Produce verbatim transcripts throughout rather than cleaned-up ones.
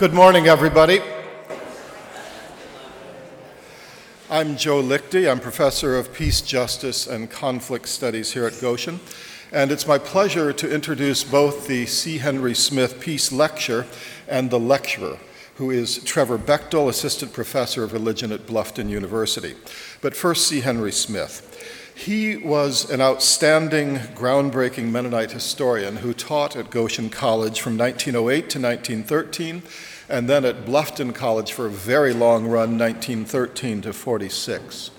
Good morning, everybody. I'm Joe Lichty. I'm professor of peace, justice, and conflict studies here at Goshen. And it's my pleasure to introduce both the C. Henry Smith Peace Lecture and the lecturer, who is Trevor Bechtel, assistant professor of religion at Bluffton University. But first, C. Henry Smith. He was an outstanding, groundbreaking Mennonite historian who taught at Goshen College from nineteen oh eight to nineteen thirteen, and then at Bluffton College for a very long run, nineteen thirteen to forty-six.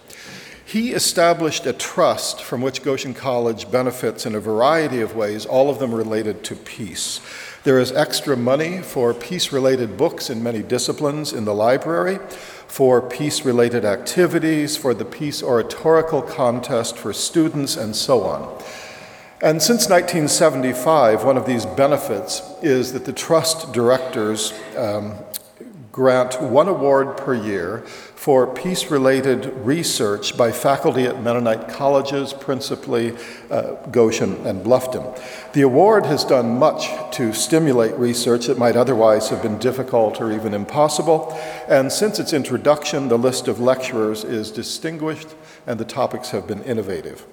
He established a trust from which Goshen College benefits in a variety of ways, all of them related to peace. There is extra money for peace-related books in many disciplines in the library, for peace-related activities, for the Peace Oratorical Contest for students, and so on. And since nineteen seventy-five, one of these benefits is that the trust directors um, grant one award per year for peace-related research by faculty at Mennonite colleges, principally uh, Goshen and Bluffton. The award has done much to stimulate research that might otherwise have been difficult or even impossible, and since its introduction, the list of lecturers is distinguished and the topics have been innovative.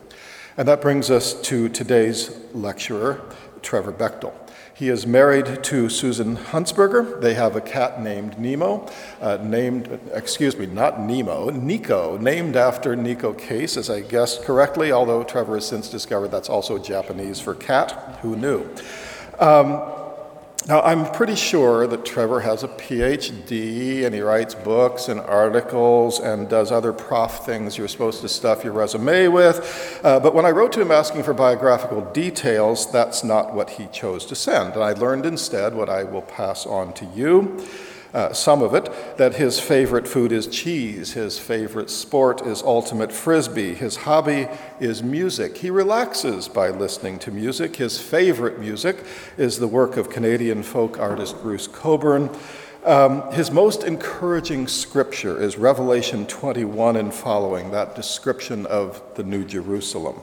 And that brings us to today's lecturer, Trevor Bechtel. He is married to Susan Huntsberger. They have a cat named Nemo, uh, named, excuse me, not Nemo, Nico, named after Nico Case, as I guessed correctly, although Trevor has since discovered that's also Japanese for cat. Who knew? Um, Now, I'm pretty sure that Trevor has a P H D, and he writes books and articles and does other prof things you're supposed to stuff your resume with. Uh, but when I wrote to him asking for biographical details, that's not what he chose to send. And I learned instead what I will pass on to you. Uh, some of it, that his favorite food is cheese, his favorite sport is ultimate frisbee, his hobby is music. He relaxes by listening to music. His favorite music is the work of Canadian folk artist Bruce Cockburn. Um, his most encouraging scripture is Revelation twenty-one and following, that description of the New Jerusalem.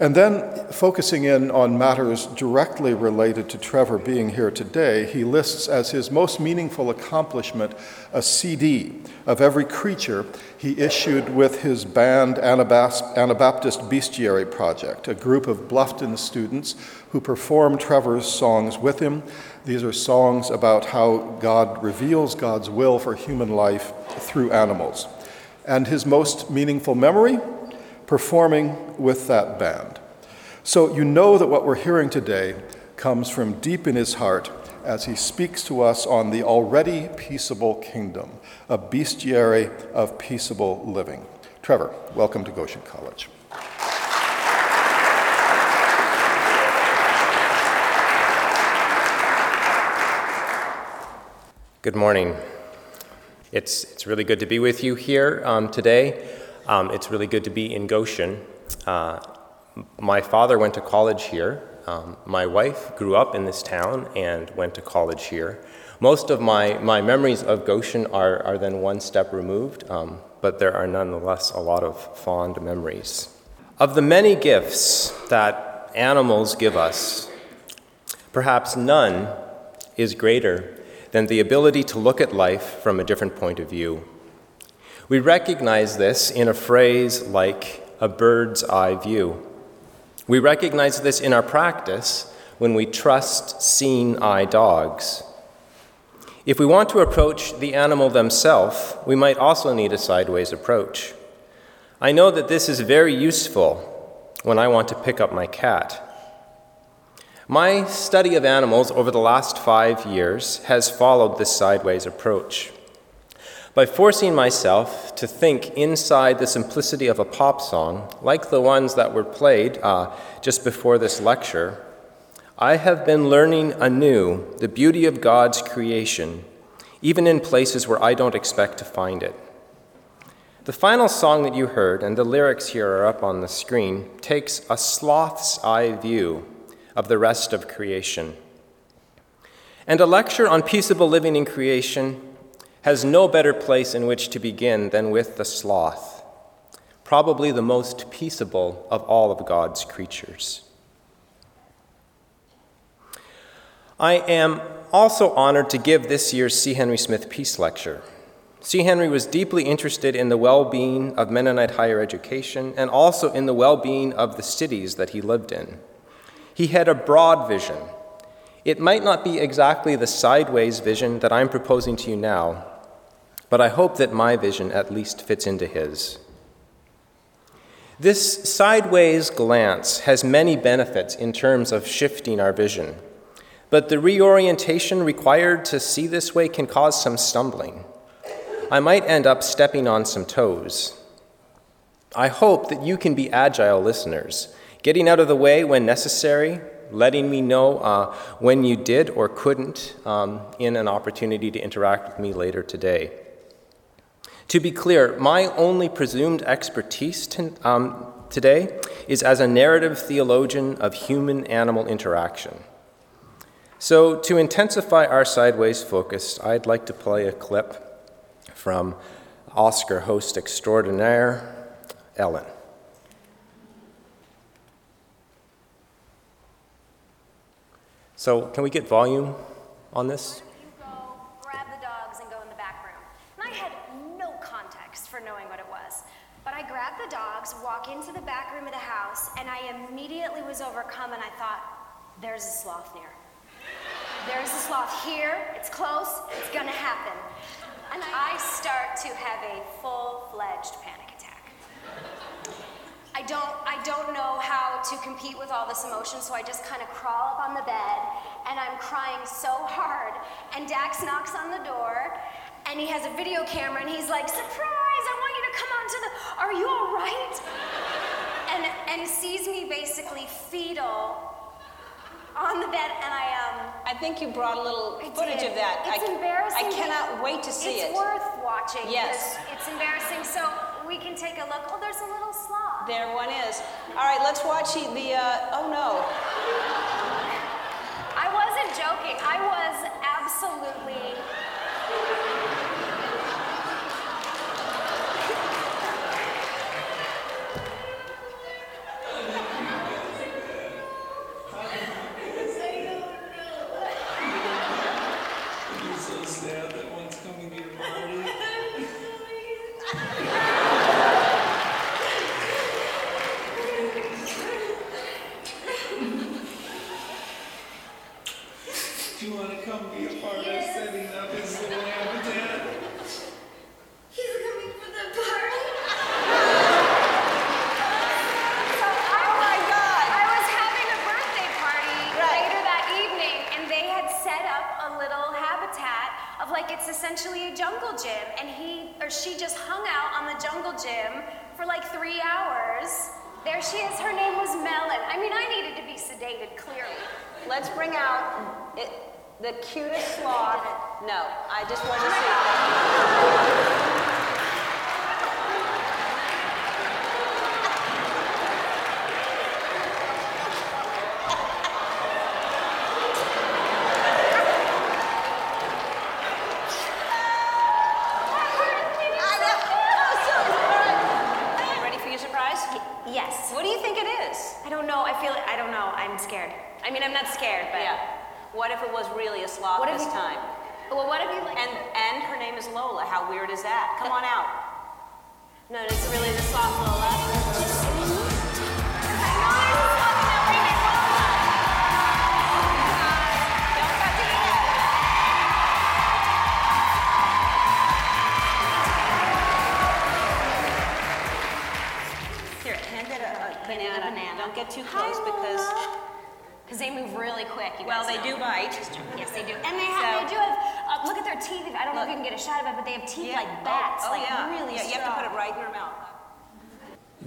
And then, focusing in on matters directly related to Trevor being here today, he lists as his most meaningful accomplishment a C D of every creature he issued with his band Anabaptist Bestiary Project, a group of Bluffton students who perform Trevor's songs with him. These are songs about how God reveals God's will for human life through animals. And his most meaningful memory? Performing with that band. So you know that what we're hearing today comes from deep in his heart as he speaks to us on the already peaceable kingdom, a bestiary of peaceable living. Trevor, welcome to Goshen College. Good morning. It's, it's really good to be with you here um, today. Um, it's really good to be in Goshen. Uh, my father went to college here. Um, my wife grew up in this town and went to college here. Most of my, my memories of Goshen are, are then one step removed, um, but there are nonetheless a lot of fond memories. Of the many gifts that animals give us, perhaps none is greater than the ability to look at life from a different point of view. We recognize this in a phrase like a bird's eye view. We recognize this in our practice when we trust seeing eye dogs. If we want to approach the animal themselves, we might also need a sideways approach. I know that this is very useful when I want to pick up my cat. My study of animals over the last five years has followed this sideways approach. By forcing myself to think inside the simplicity of a pop song, like the ones that were played uh, just before this lecture, I have been learning anew the beauty of God's creation, even in places where I don't expect to find it. The final song that you heard, and the lyrics here are up on the screen, takes a sloth's eye view of the rest of creation. And a lecture on peaceable living in creation has no better place in which to begin than with the sloth, probably the most peaceable of all of God's creatures. I am also honored to give this year's C. Henry Smith Peace Lecture. C. Henry was deeply interested in the well-being of Mennonite higher education and also in the well-being of the cities that he lived in. He had a broad vision. It might not be exactly the sideways vision that I'm proposing to you now, but I hope that my vision at least fits into his. This sideways glance has many benefits in terms of shifting our vision, but the reorientation required to see this way can cause some stumbling. I might end up stepping on some toes. I hope that you can be agile listeners, getting out of the way when necessary, letting me know uh, when you did or couldn't um, in an opportunity to interact with me later today. To be clear, my only presumed expertise t- um, today is as a narrative theologian of human-animal interaction. So to intensify our sideways focus, I'd like to play a clip from Oscar host extraordinaire, Ellen. So can we get volume on this? Why don't you go grab the dogs and go in the back room? And I had no context for knowing what it was. But I grabbed the dogs, walk into the back room of the house, and I immediately was overcome, and I thought, there's a sloth near. There's a sloth here, it's close, it's gonna happen. And I start to have a full-fledged panic attack. I don't, I don't know how to compete with all this emotion, so I just kind of crawl up on the bed, and I'm crying so hard, and Dax knocks on the door, and he has a video camera, and he's like, surprise, I want you to come on to the, are you all right? And, and sees me basically fetal on the bed, and I, um... I think you brought a little footage of that. It's I, embarrassing. I cannot wait to see it's it. It's worth watching. Yes. It's embarrassing, so we can take a look. Oh, there's a little sloth. There one is. All right, let's watch the, uh, oh, no. I wasn't joking. I was absolutely...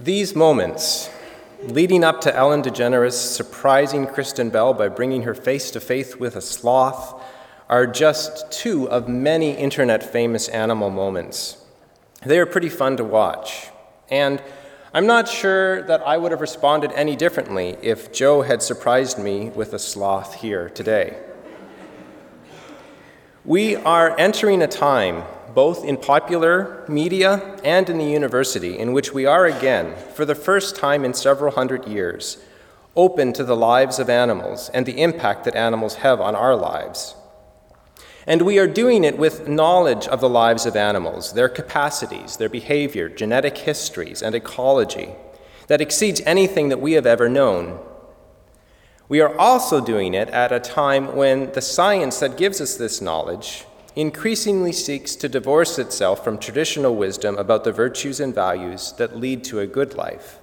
These moments, leading up to Ellen DeGeneres surprising Kristen Bell by bringing her face to face with a sloth, are just two of many internet-famous animal moments. They are pretty fun to watch, and I'm not sure that I would have responded any differently if Joe had surprised me with a sloth here today. We are entering a time both in popular media and in the university, in which we are again, for the first time in several hundred years, open to the lives of animals and the impact that animals have on our lives. And we are doing it with knowledge of the lives of animals, their capacities, their behavior, genetic histories, and ecology that exceeds anything that we have ever known. We are also doing it at a time when the science that gives us this knowledge increasingly seeks to divorce itself from traditional wisdom about the virtues and values that lead to a good life.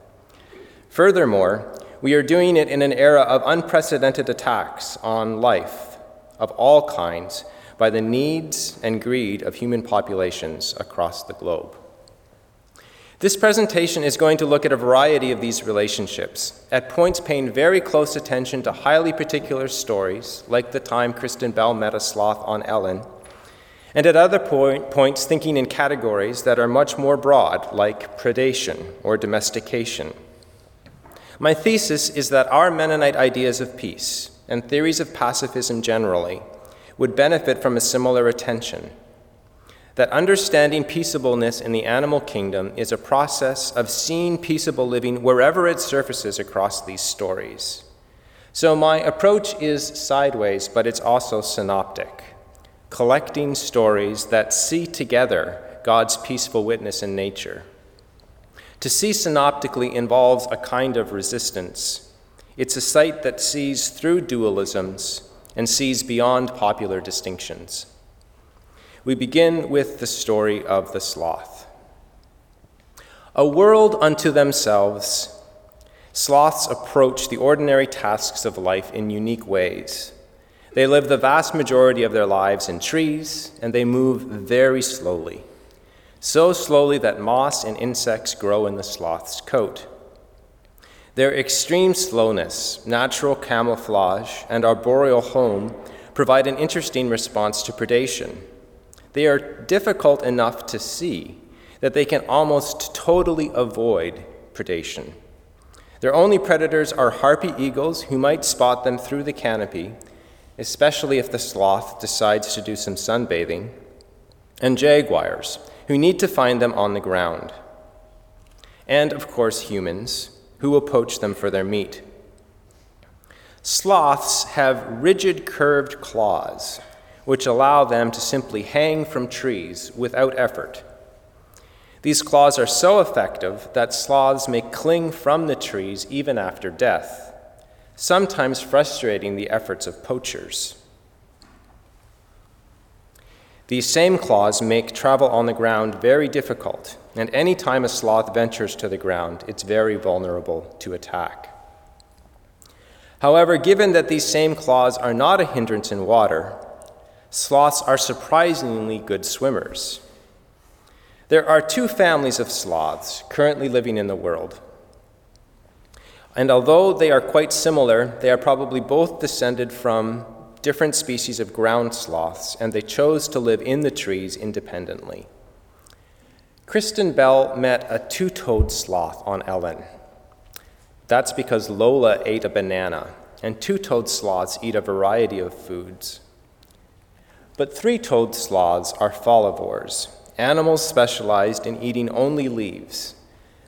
Furthermore, we are doing it in an era of unprecedented attacks on life of all kinds by the needs and greed of human populations across the globe. This presentation is going to look at a variety of these relationships, at points paying very close attention to highly particular stories, like the time Kristen Bell met a sloth on Ellen, and at other point, points thinking in categories that are much more broad, like predation or domestication. My thesis is that our Mennonite ideas of peace and theories of pacifism generally would benefit from a similar attention. That understanding peaceableness in the animal kingdom is a process of seeing peaceable living wherever it surfaces across these stories. So my approach is sideways, but it's also synoptic, collecting stories that see together God's peaceful witness in nature. To see synoptically involves a kind of resistance. It's a sight that sees through dualisms and sees beyond popular distinctions. We begin with the story of the sloth. A world unto themselves, sloths approach the ordinary tasks of life in unique ways. They live the vast majority of their lives in trees, and they move very slowly, so slowly that moss and insects grow in the sloth's coat. Their extreme slowness, natural camouflage, and arboreal home provide an interesting response to predation. They are difficult enough to see that they can almost totally avoid predation. Their only predators are harpy eagles who might spot them through the canopy, especially if the sloth decides to do some sunbathing, and jaguars, who need to find them on the ground. And of course humans, who will poach them for their meat. Sloths have rigid curved claws, which allow them to simply hang from trees without effort. These claws are so effective that sloths may cling from the trees even after death, sometimes frustrating the efforts of poachers. These same claws make travel on the ground very difficult, and any time a sloth ventures to the ground, it's very vulnerable to attack. However, given that these same claws are not a hindrance in water, sloths are surprisingly good swimmers. There are two families of sloths currently living in the world. And although they are quite similar, they are probably both descended from different species of ground sloths, and they chose to live in the trees independently. Kristen Bell met a two-toed sloth on Ellen. That's because Lola ate a banana, and two-toed sloths eat a variety of foods. But three-toed sloths are folivores, animals specialized in eating only leaves.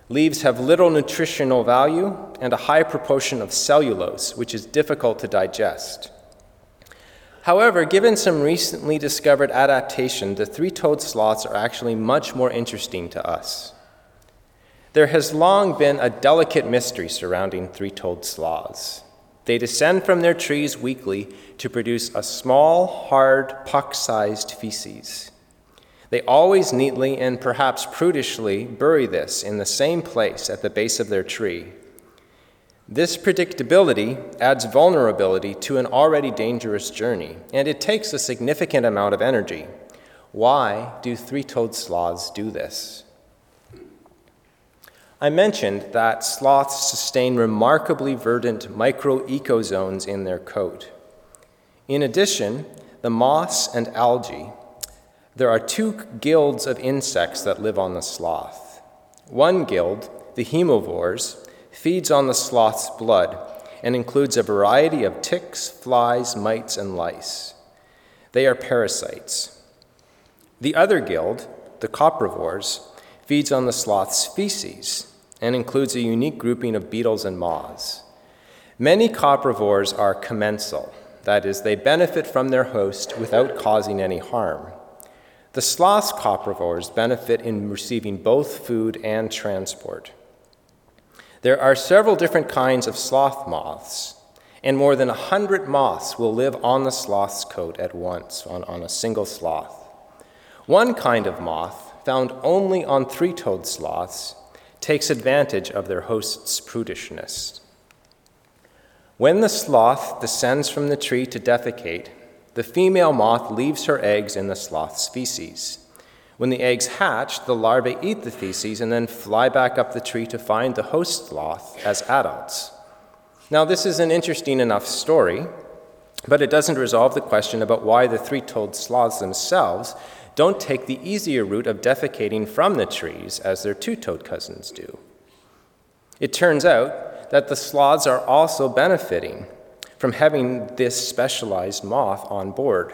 Leaves have little nutritional value and a high proportion of cellulose, which is difficult to digest. However, given some recently discovered adaptation, the three-toed sloths are actually much more interesting to us. There has long been a delicate mystery surrounding three-toed sloths. They descend from their trees weekly to produce a small, hard, puck-sized feces. They always neatly and perhaps prudishly bury this in the same place at the base of their tree. This predictability adds vulnerability to an already dangerous journey, and it takes a significant amount of energy. Why do three-toed sloths do this? I mentioned that sloths sustain remarkably verdant micro-ecozones in their coat. In addition, the moss and algae, there are two guilds of insects that live on the sloth. One guild, the hemivores, feeds on the sloth's blood and includes a variety of ticks, flies, mites, and lice. They are parasites. The other guild, the coprivores, feeds on the sloth's feces and includes a unique grouping of beetles and moths. Many coprivores are commensal, That is, they benefit from their host without causing any harm. The sloth's coprivores benefit in receiving both food and transport. There are several different kinds of sloth moths, and more than a hundred moths will live on the sloth's coat at once, on, on a single sloth. One kind of moth, found only on three-toed sloths, takes advantage of their host's prudishness. When the sloth descends from the tree to defecate, the female moth leaves her eggs in the sloth's feces. When the eggs hatch, the larvae eat the feces and then fly back up the tree to find the host sloth as adults. Now, this is an interesting enough story, but it doesn't resolve the question about why the three-toed sloths themselves don't take the easier route of defecating from the trees as their two-toed cousins do. It turns out that the sloths are also benefiting from having this specialized moth on board.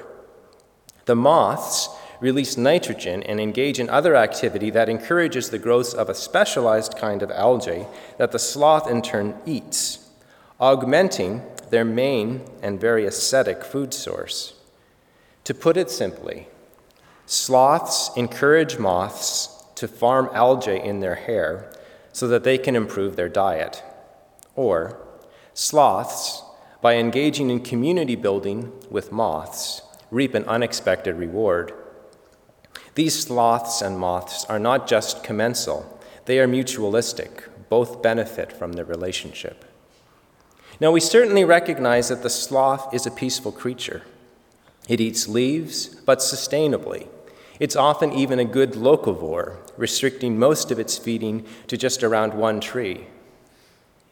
The moths release nitrogen and engage in other activity that encourages the growth of a specialized kind of algae that the sloth in turn eats, augmenting their main and very acidic food source. To put it simply, sloths encourage moths to farm algae in their hair so that they can improve their diet. Or, sloths, by engaging in community building with moths, reap an unexpected reward. These sloths and moths are not just commensal, they are mutualistic. Both benefit from their relationship. Now, we certainly recognize that the sloth is a peaceful creature. It eats leaves, but sustainably. It's often even a good locavore, restricting most of its feeding to just around one tree.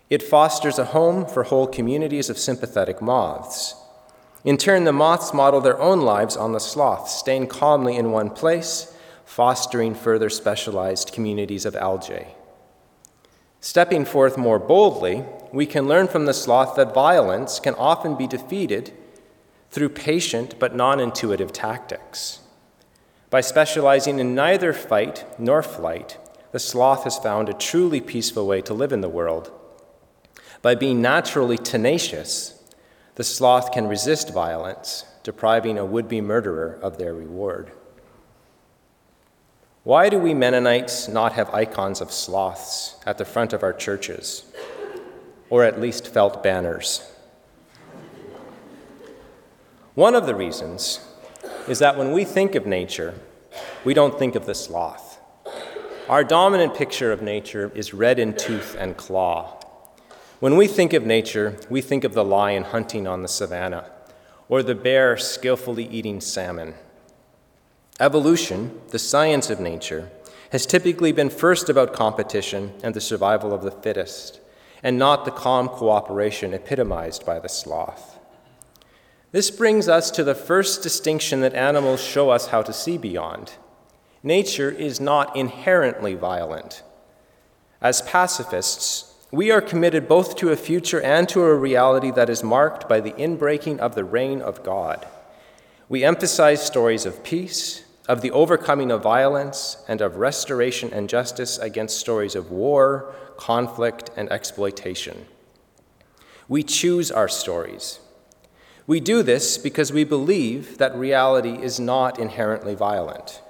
It fosters a home for whole communities of sympathetic moths. In turn, the moths model their own lives on the sloth, staying calmly in one place, fostering further specialized communities of algae. Stepping forth more boldly, we can learn from the sloth that violence can often be defeated through patient but non-intuitive tactics. By specializing in neither fight nor flight, the sloth has found a truly peaceful way to live in the world. By being naturally tenacious, the sloth can resist violence, depriving a would-be murderer of their reward. Why do we Mennonites not have icons of sloths at the front of our churches, or at least felt banners? One of the reasons is that when we think of nature, we don't think of the sloth. Our dominant picture of nature is red in tooth and claw. When we think of nature, we think of the lion hunting on the savanna, or the bear skillfully eating salmon. Evolution, the science of nature, has typically been first about competition and the survival of the fittest, and not the calm cooperation epitomized by the sloth. This brings us to the first distinction that animals show us how to see beyond. Nature is not inherently violent. As pacifists, we are committed both to a future and to a reality that is marked by the inbreaking of the reign of God. We emphasize stories of peace, of the overcoming of violence, and of restoration and justice against stories of war, conflict, and exploitation. We choose our stories. We do this because we believe that reality is not inherently violent.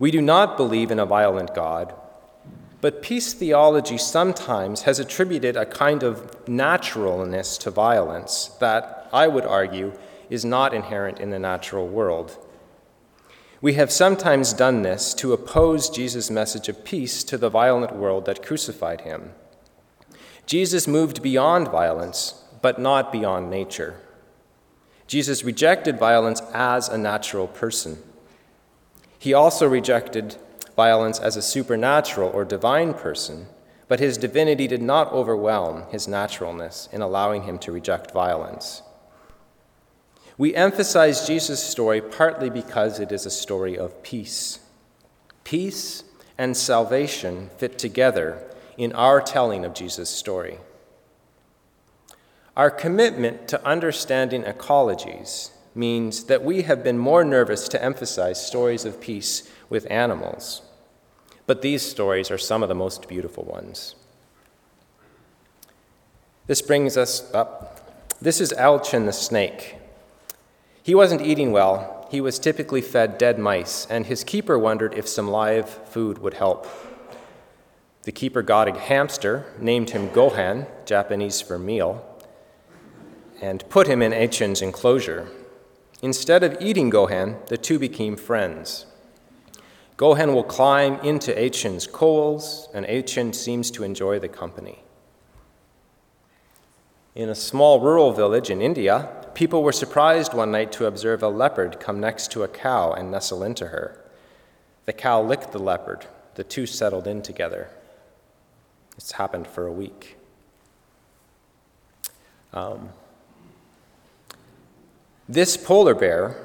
We do not believe in a violent God, but peace theology sometimes has attributed a kind of naturalness to violence that, I would argue, is not inherent in the natural world. We have sometimes done this to oppose Jesus' message of peace to the violent world that crucified him. Jesus moved beyond violence, but not beyond nature. Jesus rejected violence as a natural person. He also rejected violence as a supernatural or divine person, but his divinity did not overwhelm his naturalness in allowing him to reject violence. We emphasize Jesus' story partly because it is a story of peace. Peace and salvation fit together in our telling of Jesus' story. Our commitment to understanding ecologies means that we have been more nervous to emphasize stories of peace with animals. But these stories are some of the most beautiful ones. This brings us up This is Aichin the snake. He wasn't eating well. He was typically fed dead mice, and his keeper wondered if some live food would help. The keeper got a hamster, named him Gohan, Japanese for meal, and put him in Aichin's enclosure. Instead of eating Gohan, the two became friends. Gohan will climb into Aichin's coals, and Aichin seems to enjoy the company. In a small rural village in India, people were surprised one night to observe a leopard come next to a cow and nestle into her. The cow licked the leopard. The two settled in together. It's happened for a week. Um, this polar bear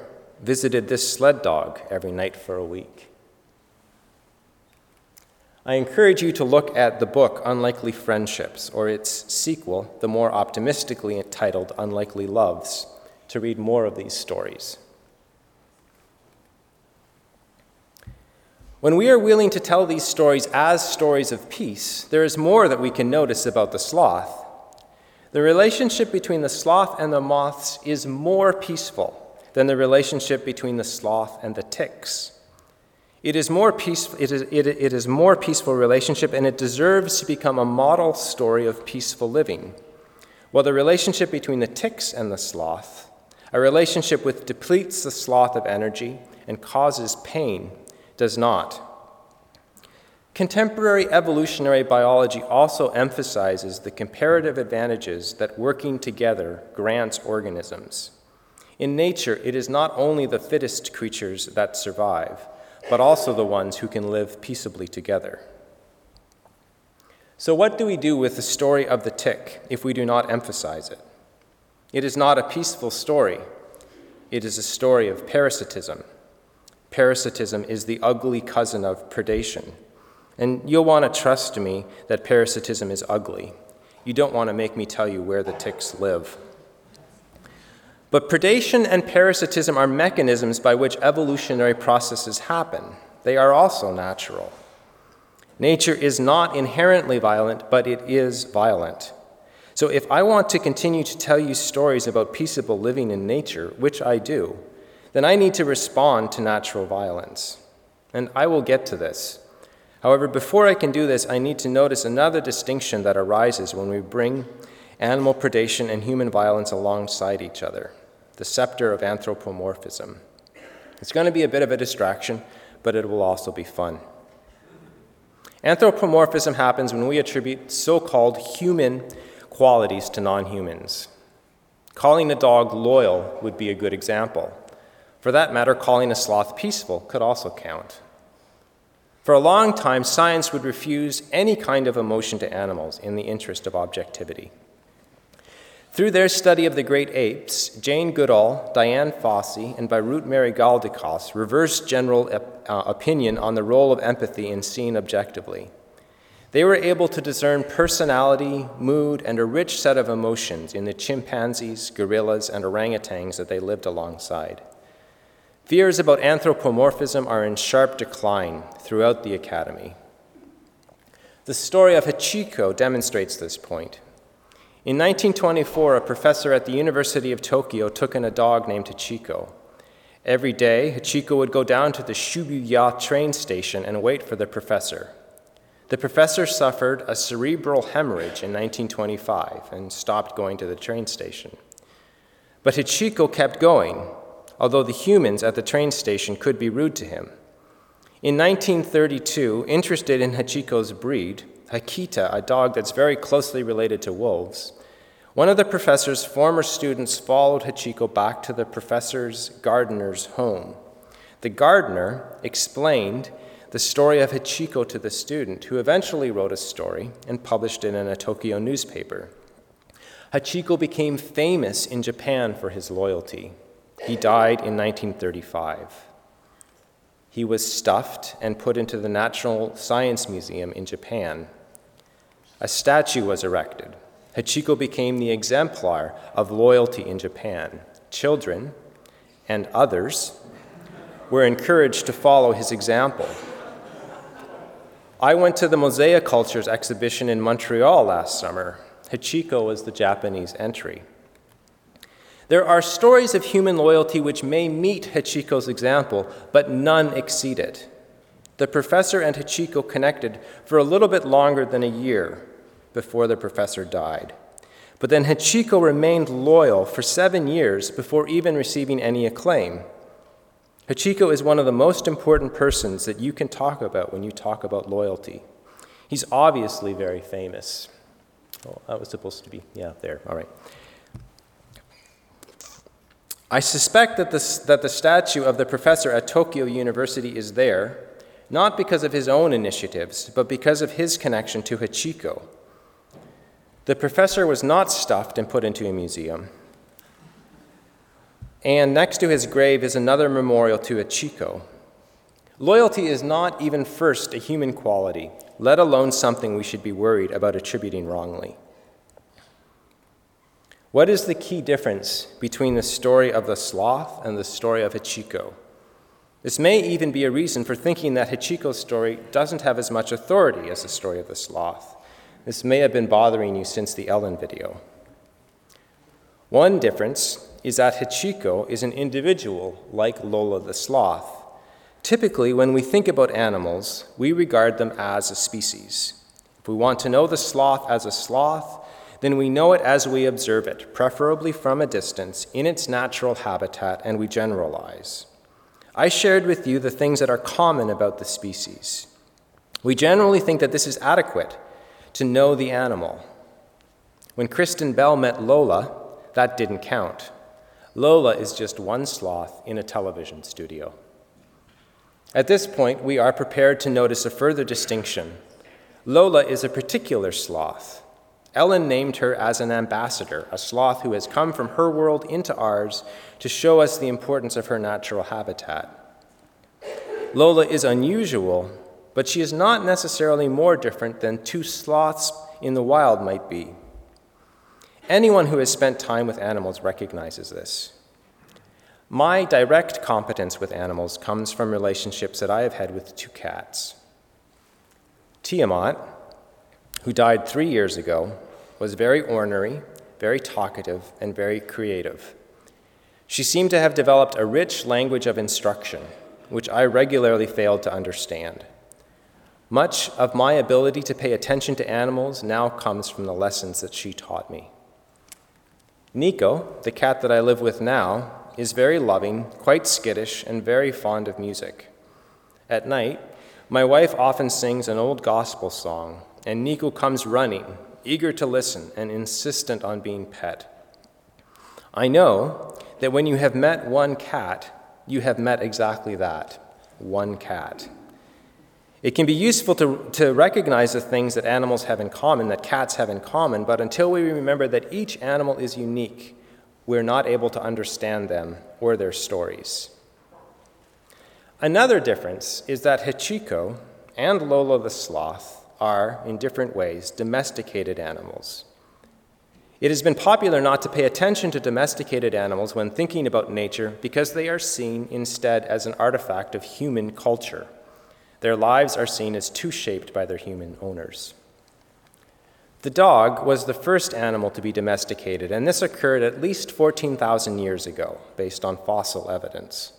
visited this sled dog every night for a week. I encourage you to look at the book Unlikely Friendships, or its sequel, the more optimistically entitled Unlikely Loves, to read more of these stories. When we are willing to tell these stories as stories of peace, there is more that we can notice about the sloth. The relationship between the sloth and the moths is more peaceful than the relationship between the sloth and the ticks. It is more peaceful, it is, it, it is more peaceful relationship, and it deserves to become a model story of peaceful living. While the relationship between the ticks and the sloth, a relationship which depletes the sloth of energy and causes pain, does not. Contemporary evolutionary biology also emphasizes the comparative advantages that working together grants organisms. In nature, it is not only the fittest creatures that survive, but also the ones who can live peaceably together. So what do we do with the story of the tick if we do not emphasize it? It is not a peaceful story. It is a story of parasitism. Parasitism is the ugly cousin of predation. And you'll want to trust me that parasitism is ugly. You don't want to make me tell you where the ticks live. But predation and parasitism are mechanisms by which evolutionary processes happen. They are also natural. Nature is not inherently violent, but it is violent. So if I want to continue to tell you stories about peaceable living in nature, which I do, then I need to respond to natural violence. And I will get to this. However, before I can do this, I need to notice another distinction that arises when we bring animal predation and human violence alongside each other, the scepter of anthropomorphism. It's going to be a bit of a distraction, but it will also be fun. Anthropomorphism happens when we attribute so-called human qualities to non-humans. Calling a dog loyal would be a good example. For that matter, calling a sloth peaceful could also count. For a long time, science would refuse any kind of emotion to animals in the interest of objectivity. Through their study of the great apes, Jane Goodall, Diane Fossey, and Birute Mary Galdicoss reversed general uh, opinion on the role of empathy in seeing objectively. They were able to discern personality, mood, and a rich set of emotions in the chimpanzees, gorillas, and orangutans that they lived alongside. Fears about anthropomorphism are in sharp decline throughout the academy. The story of Hachiko demonstrates this point. In nineteen twenty-four, a professor at the University of Tokyo took in a dog named Hachiko. Every day, Hachiko would go down to the Shibuya train station and wait for the professor. The professor suffered a cerebral hemorrhage in nineteen twenty-five and stopped going to the train station. But Hachiko kept going, although the humans at the train station could be rude to him. In nineteen thirty-two, interested in Hachiko's breed, Akita, a dog that's very closely related to wolves, one of the professor's former students followed Hachiko back to the professor's gardener's home. The gardener explained the story of Hachiko to the student, who eventually wrote a story and published it in a Tokyo newspaper. Hachiko became famous in Japan for his loyalty. He died in nineteen thirty-five. He was stuffed and put into the National Science Museum in Japan. A statue was erected. Hachiko became the exemplar of loyalty in Japan. Children and others were encouraged to follow his example. I went to the Mosaic Cultures exhibition in Montreal last summer. Hachiko was the Japanese entry. There are stories of human loyalty which may meet Hachiko's example, but none exceed it. The professor and Hachiko connected for a little bit longer than a year before the professor died. But then Hachiko remained loyal for seven years before even receiving any acclaim. Hachiko is one of the most important persons that you can talk about when you talk about loyalty. He's obviously very famous. Oh, that was supposed to be, yeah, there, all right. I suspect that, this, that the statue of the professor at Tokyo University is there, not because of his own initiatives, but because of his connection to Hachiko. The professor was not stuffed and put into a museum. And next to his grave is another memorial to Hachiko. Loyalty is not even first a human quality, let alone something we should be worried about attributing wrongly. What is the key difference between the story of the sloth and the story of Hachiko? This may even be a reason for thinking that Hachiko's story doesn't have as much authority as the story of the sloth. This may have been bothering you since the Ellen video. One difference is that Hachiko is an individual like Lola the sloth. Typically, when we think about animals, we regard them as a species. If we want to know the sloth as a sloth, then we know it as we observe it, preferably from a distance, in its natural habitat, and we generalize. I shared with you the things that are common about the species. We generally think that this is adequate to know the animal. When Kristen Bell met Lola, that didn't count. Lola is just one sloth in a television studio. At this point, we are prepared to notice a further distinction. Lola is a particular sloth. Ellen named her as an ambassador, a sloth who has come from her world into ours to show us the importance of her natural habitat. Lola is unusual, but she is not necessarily more different than two sloths in the wild might be. Anyone who has spent time with animals recognizes this. My direct competence with animals comes from relationships that I have had with two cats. Tiamat, who died three years ago, was very ornery, very talkative, and very creative. She seemed to have developed a rich language of instruction, which I regularly failed to understand. Much of my ability to pay attention to animals now comes from the lessons that she taught me. Nico, the cat that I live with now, is very loving, quite skittish, and very fond of music. At night, my wife often sings an old gospel song, and Nico comes running, eager to listen and insistent on being pet. I know that when you have met one cat, you have met exactly that, one cat. It can be useful to, to recognize the things that animals have in common, that cats have in common, but until we remember that each animal is unique, we're not able to understand them or their stories. Another difference is that Hachiko and Lola the sloth are, in different ways, domesticated animals. It has been popular not to pay attention to domesticated animals when thinking about nature because they are seen instead as an artifact of human culture. Their lives are seen as too shaped by their human owners. The dog was the first animal to be domesticated, and this occurred at least fourteen thousand years ago, based on fossil evidence.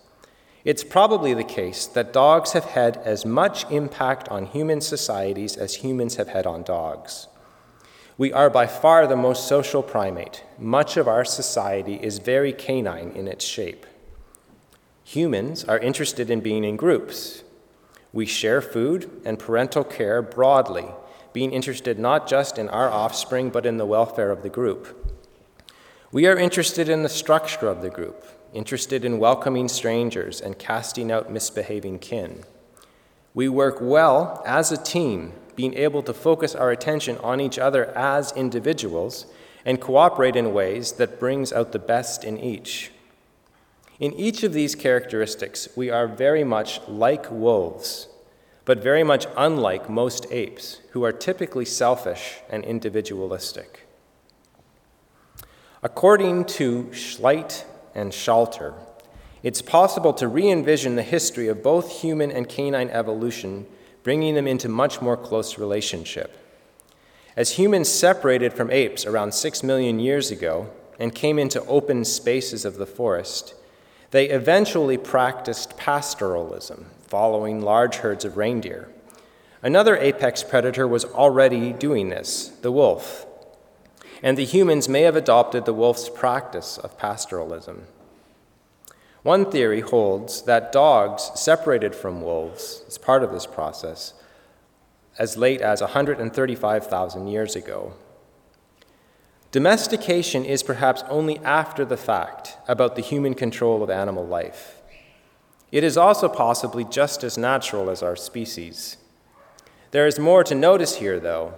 It's probably the case that dogs have had as much impact on human societies as humans have had on dogs. We are by far the most social primate. Much of our society is very canine in its shape. Humans are interested in being in groups. We share food and parental care broadly, being interested not just in our offspring, but in the welfare of the group. We are interested in the structure of the group, interested in welcoming strangers and casting out misbehaving kin. We work well as a team, being able to focus our attention on each other as individuals and cooperate in ways that brings out the best in each. In each of these characteristics, we are very much like wolves, but very much unlike most apes, who are typically selfish and individualistic. According to Schleit and Schalter, it's possible to re-envision the history of both human and canine evolution, bringing them into much more close relationship. As humans separated from apes around six million years ago, and came into open spaces of the forest, they eventually practiced pastoralism, following large herds of reindeer. Another apex predator was already doing this, the wolf, and the humans may have adopted the wolf's practice of pastoralism. One theory holds that dogs separated from wolves as part of this process as late as one hundred thirty-five thousand years ago. Domestication is perhaps only after the fact about the human control of animal life. It is also possibly just as natural as our species. There is more to notice here, though.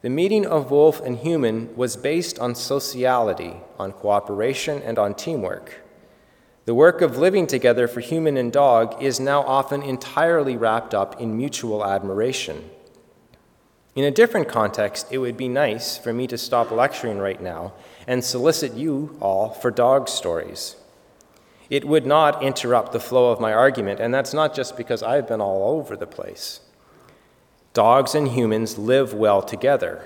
The meeting of wolf and human was based on sociality, on cooperation, and on teamwork. The work of living together for human and dog is now often entirely wrapped up in mutual admiration. In a different context, it would be nice for me to stop lecturing right now and solicit you all for dog stories. It would not interrupt the flow of my argument, and that's not just because I've been all over the place. Dogs and humans live well together,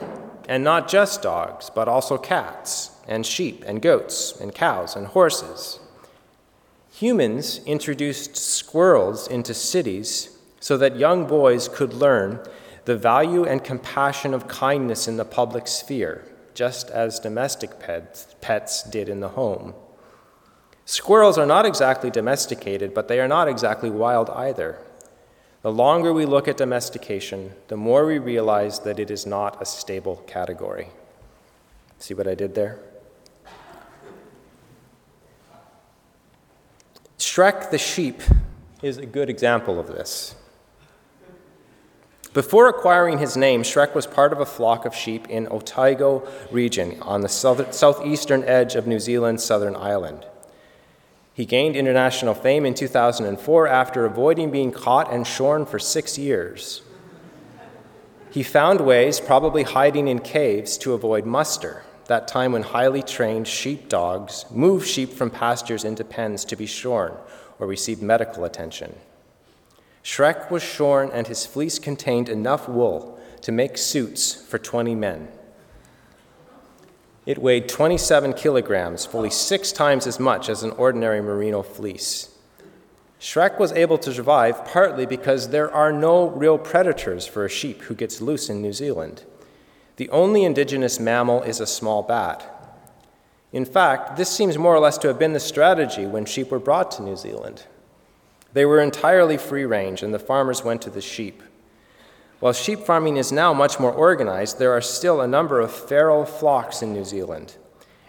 and not just dogs, but also cats and sheep and goats and cows and horses. Humans introduced squirrels into cities so that young boys could learn the value and compassion of kindness in the public sphere, just as domestic pets, pets did in the home. Squirrels are not exactly domesticated, but they are not exactly wild either. The longer we look at domestication, the more we realize that it is not a stable category. See what I did there? Shrek the sheep is a good example of this. Before acquiring his name, Shrek was part of a flock of sheep in Otago region on the south- southeastern edge of New Zealand's southern island. He gained international fame in two thousand four after avoiding being caught and shorn for six years. He found ways, probably hiding in caves, to avoid muster, that time when highly trained sheepdogs move sheep from pastures into pens to be shorn or receive medical attention. Shrek was shorn, and his fleece contained enough wool to make suits for twenty men. It weighed twenty-seven kilograms, fully six times as much as an ordinary merino fleece. Shrek was able to survive partly because there are no real predators for a sheep who gets loose in New Zealand. The only indigenous mammal is a small bat. In fact, this seems more or less to have been the strategy when sheep were brought to New Zealand. They were entirely free range, and the farmers went to the sheep. While sheep farming is now much more organized, there are still a number of feral flocks in New Zealand.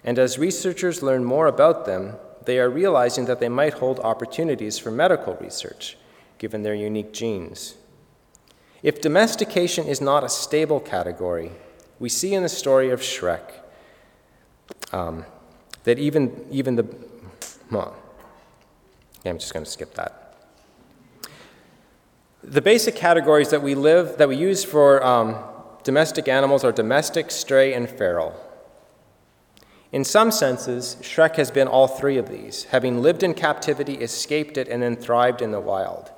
And as researchers learn more about them, they are realizing that they might hold opportunities for medical research, given their unique genes. If domestication is not a stable category, we see in the story of Shrek um, that even, even the... Well, yeah, I'm just going to skip that. The basic categories that we live, that we use for um, domestic animals are domestic, stray, and feral. In some senses, Shrek has been all three of these, having lived in captivity, escaped it, and then thrived in the wild.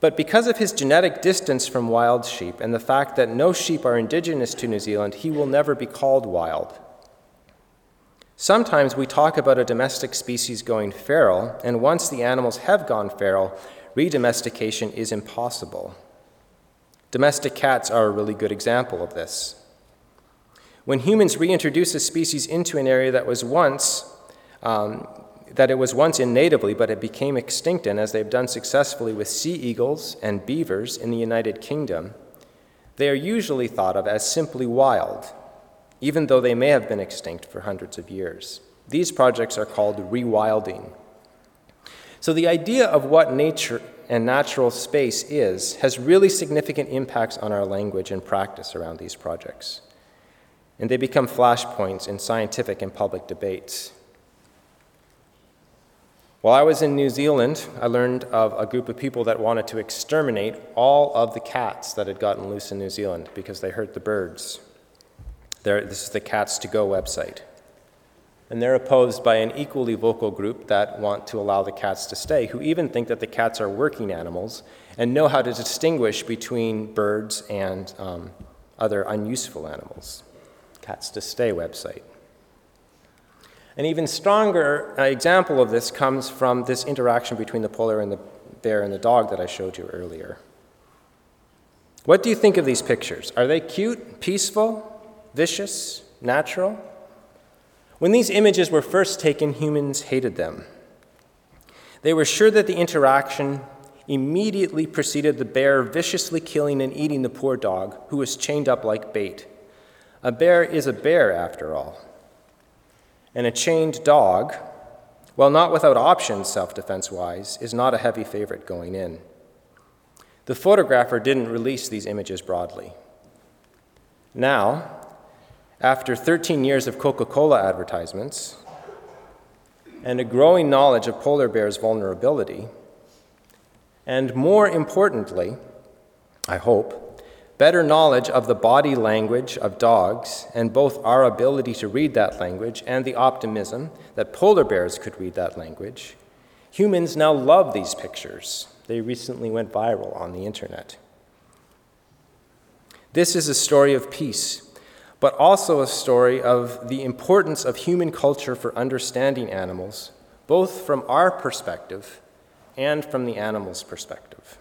But because of his genetic distance from wild sheep and the fact that no sheep are indigenous to New Zealand, he will never be called wild. Sometimes we talk about a domestic species going feral, and once the animals have gone feral, redomestication is impossible. Domestic cats are a really good example of this. When humans reintroduce a species into an area that was once, um, that it was once in natively, but it became extinct in, as they've done successfully with sea eagles and beavers in the United Kingdom, they are usually thought of as simply wild, even though they may have been extinct for hundreds of years. These projects are called rewilding. So the idea of what nature and natural space is has really significant impacts on our language and practice around these projects. And they become flashpoints in scientific and public debates. While I was in New Zealand, I learned of a group of people that wanted to exterminate all of the cats that had gotten loose in New Zealand because they hurt the birds. There, this is the Cats To Go website. And they're opposed by an equally vocal group that want to allow the cats to stay, who even think that the cats are working animals and know how to distinguish between birds and um, other unuseful animals. Cats To Stay website. An even stronger example of this comes from this interaction between the polar and the bear and the dog that I showed you earlier. What do you think of these pictures? Are they cute, peaceful, vicious, natural? When these images were first taken, humans hated them. They were sure that the interaction immediately preceded the bear viciously killing and eating the poor dog, who was chained up like bait. A bear is a bear, after all. And a chained dog, while not without options self-defense-wise, is not a heavy favorite going in. The photographer didn't release these images broadly. Now, after thirteen years of Coca-Cola advertisements and a growing knowledge of polar bears' vulnerability, and more importantly, I hope, better knowledge of the body language of dogs and both our ability to read that language and the optimism that polar bears could read that language, humans now love these pictures. They recently went viral on the internet. This is a story of peace, but also a story of the importance of human culture for understanding animals, both from our perspective and from the animal's perspective.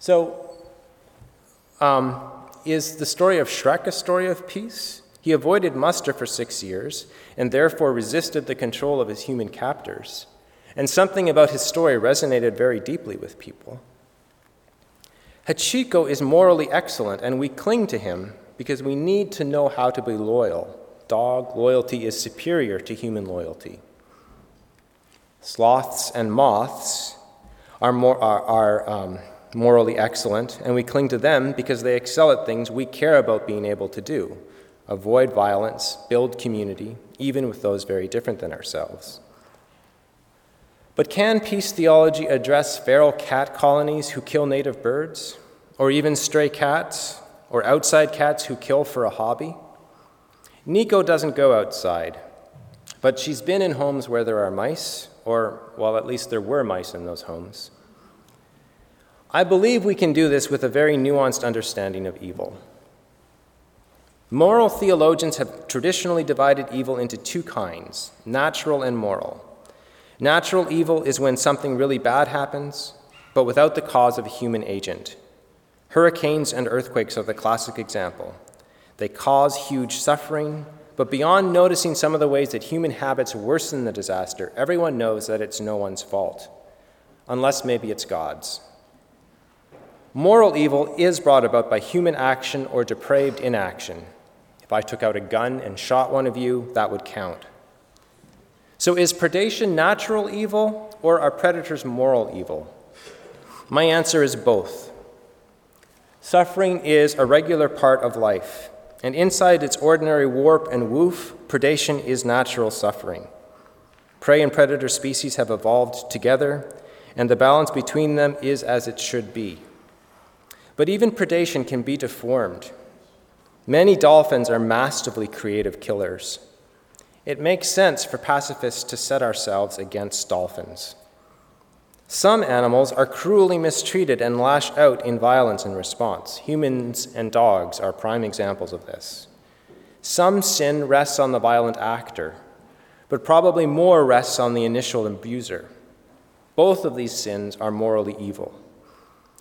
So, um, is the story of Shrek a story of peace? He avoided muster for six years and therefore resisted the control of his human captors. And something about his story resonated very deeply with people. Hachiko is morally excellent, and we cling to him because we need to know how to be loyal. Dog loyalty is superior to human loyalty. Sloths and moths are, more, are, are um, morally excellent, and we cling to them because they excel at things we care about being able to do. Avoid violence, build community, even with those very different than ourselves. But can peace theology address feral cat colonies who kill native birds, or even stray cats, or outside cats who kill for a hobby? Nico doesn't go outside, but she's been in homes where there are mice, or, well, at least there were mice in those homes. I believe we can do this with a very nuanced understanding of evil. Moral theologians have traditionally divided evil into two kinds, natural and moral. Natural evil is when something really bad happens, but without the cause of a human agent. Hurricanes and earthquakes are the classic example. They cause huge suffering, but beyond noticing some of the ways that human habits worsen the disaster, everyone knows that it's no one's fault, unless maybe it's God's. Moral evil is brought about by human action or depraved inaction. If I took out a gun and shot one of you, that would count. So is predation natural evil, or are predators moral evil? My answer is both. Suffering is a regular part of life, and inside its ordinary warp and woof, predation is natural suffering. Prey and predator species have evolved together, and the balance between them is as it should be. But even predation can be deformed. Many dolphins are massively creative killers. It makes sense for pacifists to set ourselves against dolphins. Some animals are cruelly mistreated and lash out in violence in response. Humans and dogs are prime examples of this. Some sin rests on the violent actor, but probably more rests on the initial abuser. Both of these sins are morally evil,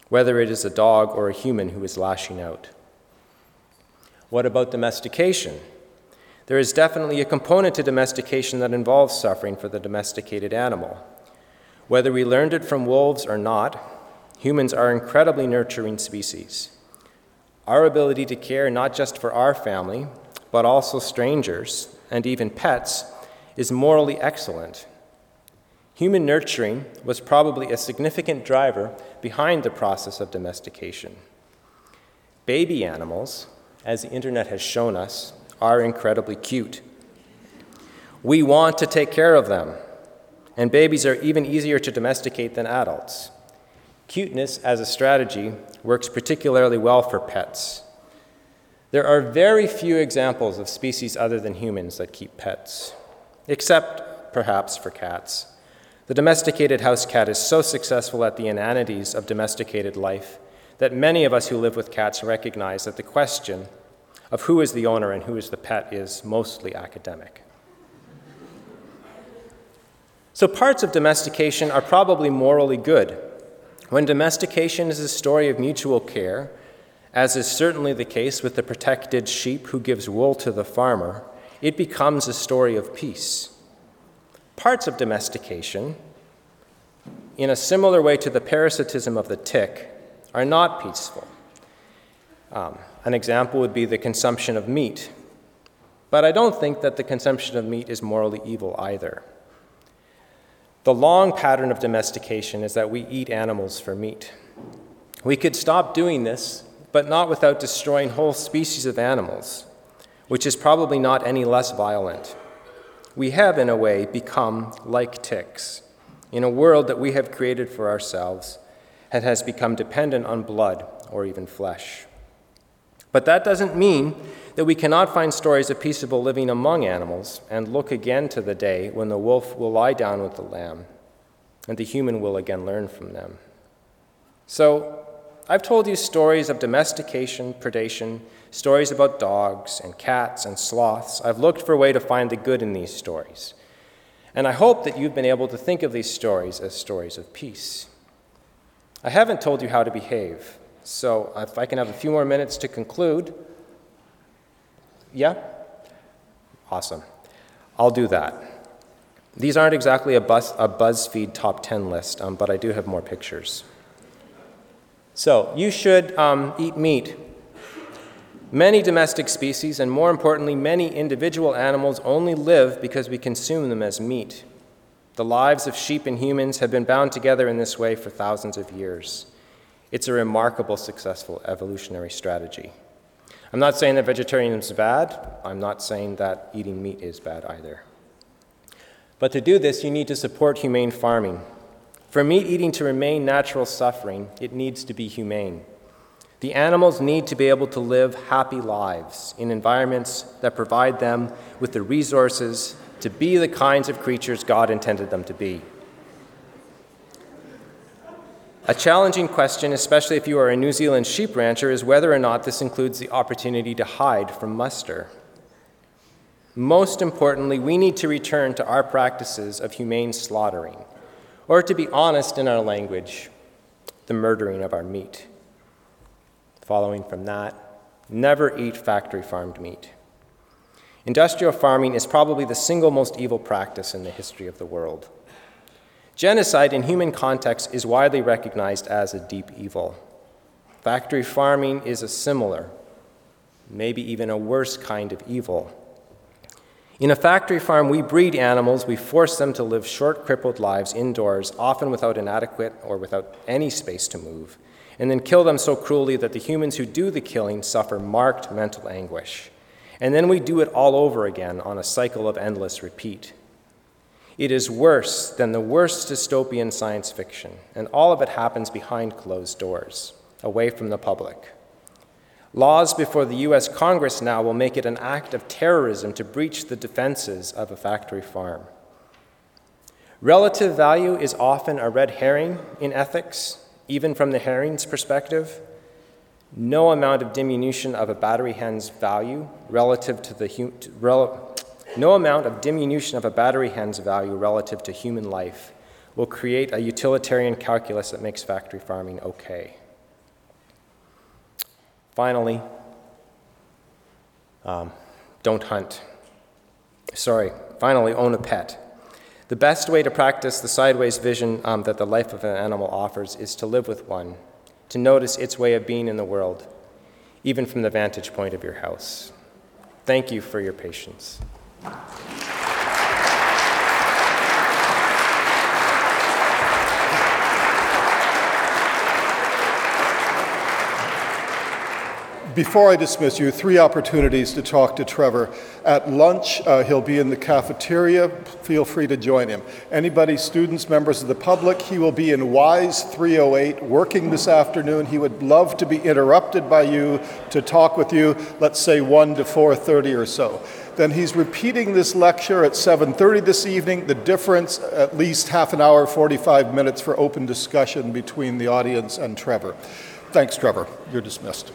whether it is a dog or a human who is lashing out. What about domestication? There is definitely a component to domestication that involves suffering for the domesticated animal. Whether we learned it from wolves or not, humans are incredibly nurturing species. Our ability to care not just for our family, but also strangers and even pets, is morally excellent. Human nurturing was probably a significant driver behind the process of domestication. Baby animals, as the internet has shown us, are incredibly cute. We want to take care of them, and babies are even easier to domesticate than adults. Cuteness as a strategy works particularly well for pets. There are very few examples of species other than humans that keep pets, except perhaps for cats. The domesticated house cat is so successful at the inanities of domesticated life that many of us who live with cats recognize that the question of who is the owner and who is the pet is mostly academic. So parts of domestication are probably morally good. When domestication is a story of mutual care, as is certainly the case with the protected sheep who gives wool to the farmer, it becomes a story of peace. Parts of domestication, in a similar way to the parasitism of the tick, are not peaceful. Um, an example would be the consumption of meat. But I don't think that the consumption of meat is morally evil either. The long pattern of domestication is that we eat animals for meat. We could stop doing this, but not without destroying whole species of animals, which is probably not any less violent. We have, in a way, become like ticks, in a world that we have created for ourselves and has become dependent on blood or even flesh. But that doesn't mean that we cannot find stories of peaceable living among animals and look again to the day when the wolf will lie down with the lamb and the human will again learn from them. So, I've told you stories of domestication, predation, stories about dogs and cats and sloths. I've looked for a way to find the good in these stories. And I hope that you've been able to think of these stories as stories of peace. I haven't told you how to behave, so if I can have a few more minutes to conclude. Yeah? Awesome. I'll do that. These aren't exactly a, buzz, a BuzzFeed top ten list, um, but I do have more pictures. So, you should um, eat meat. Many domestic species, and more importantly, many individual animals only live because we consume them as meat. The lives of sheep and humans have been bound together in this way for thousands of years. It's a remarkable, successful evolutionary strategy. I'm not saying that vegetarianism is bad. I'm not saying that eating meat is bad either. But to do this, you need to support humane farming. For meat eating to remain natural suffering, it needs to be humane. The animals need to be able to live happy lives in environments that provide them with the resources to be the kinds of creatures God intended them to be. A challenging question, especially if you are a New Zealand sheep rancher, is whether or not this includes the opportunity to hide from muster. Most importantly, we need to return to our practices of humane slaughtering, or to be honest in our language, the murdering of our meat. Following from that, never eat factory-farmed meat. Industrial farming is probably the single most evil practice in the history of the world. Genocide in human context is widely recognized as a deep evil. Factory farming is a similar, maybe even a worse kind of evil. In a factory farm, we breed animals, we force them to live short, crippled lives indoors, often without an adequate or without any space to move, and then kill them so cruelly that the humans who do the killing suffer marked mental anguish. And then we do it all over again on a cycle of endless repeat. It is worse than the worst dystopian science fiction, and all of it happens behind closed doors, away from the public. Laws before the U S Congress now will make it an act of terrorism to breach the defenses of a factory farm. Relative value is often a red herring in ethics, even from the herring's perspective. No amount of diminution of a battery hen's value relative to the hu- to rel- no amount of diminution of a battery hen's value relative to human life will create a utilitarian calculus that makes factory farming okay. Finally, um, don't hunt. Sorry, finally, own a pet. The best way to practice the sideways vision um, that the life of an animal offers is to live with one, to notice its way of being in the world, even from the vantage point of your house. Thank you for your patience. Before I dismiss you, three opportunities to talk to Trevor. At lunch, uh, he'll be in the cafeteria. Feel free to join him. Anybody, students, members of the public, he will be in WISE three oh eight working this afternoon. He would love to be interrupted by you to talk with you, let's say one to four thirty or so. Then he's repeating this lecture at seven thirty this evening. The difference, at least half an hour, forty-five minutes for open discussion between the audience and Trevor. Thanks, Trevor. You're dismissed.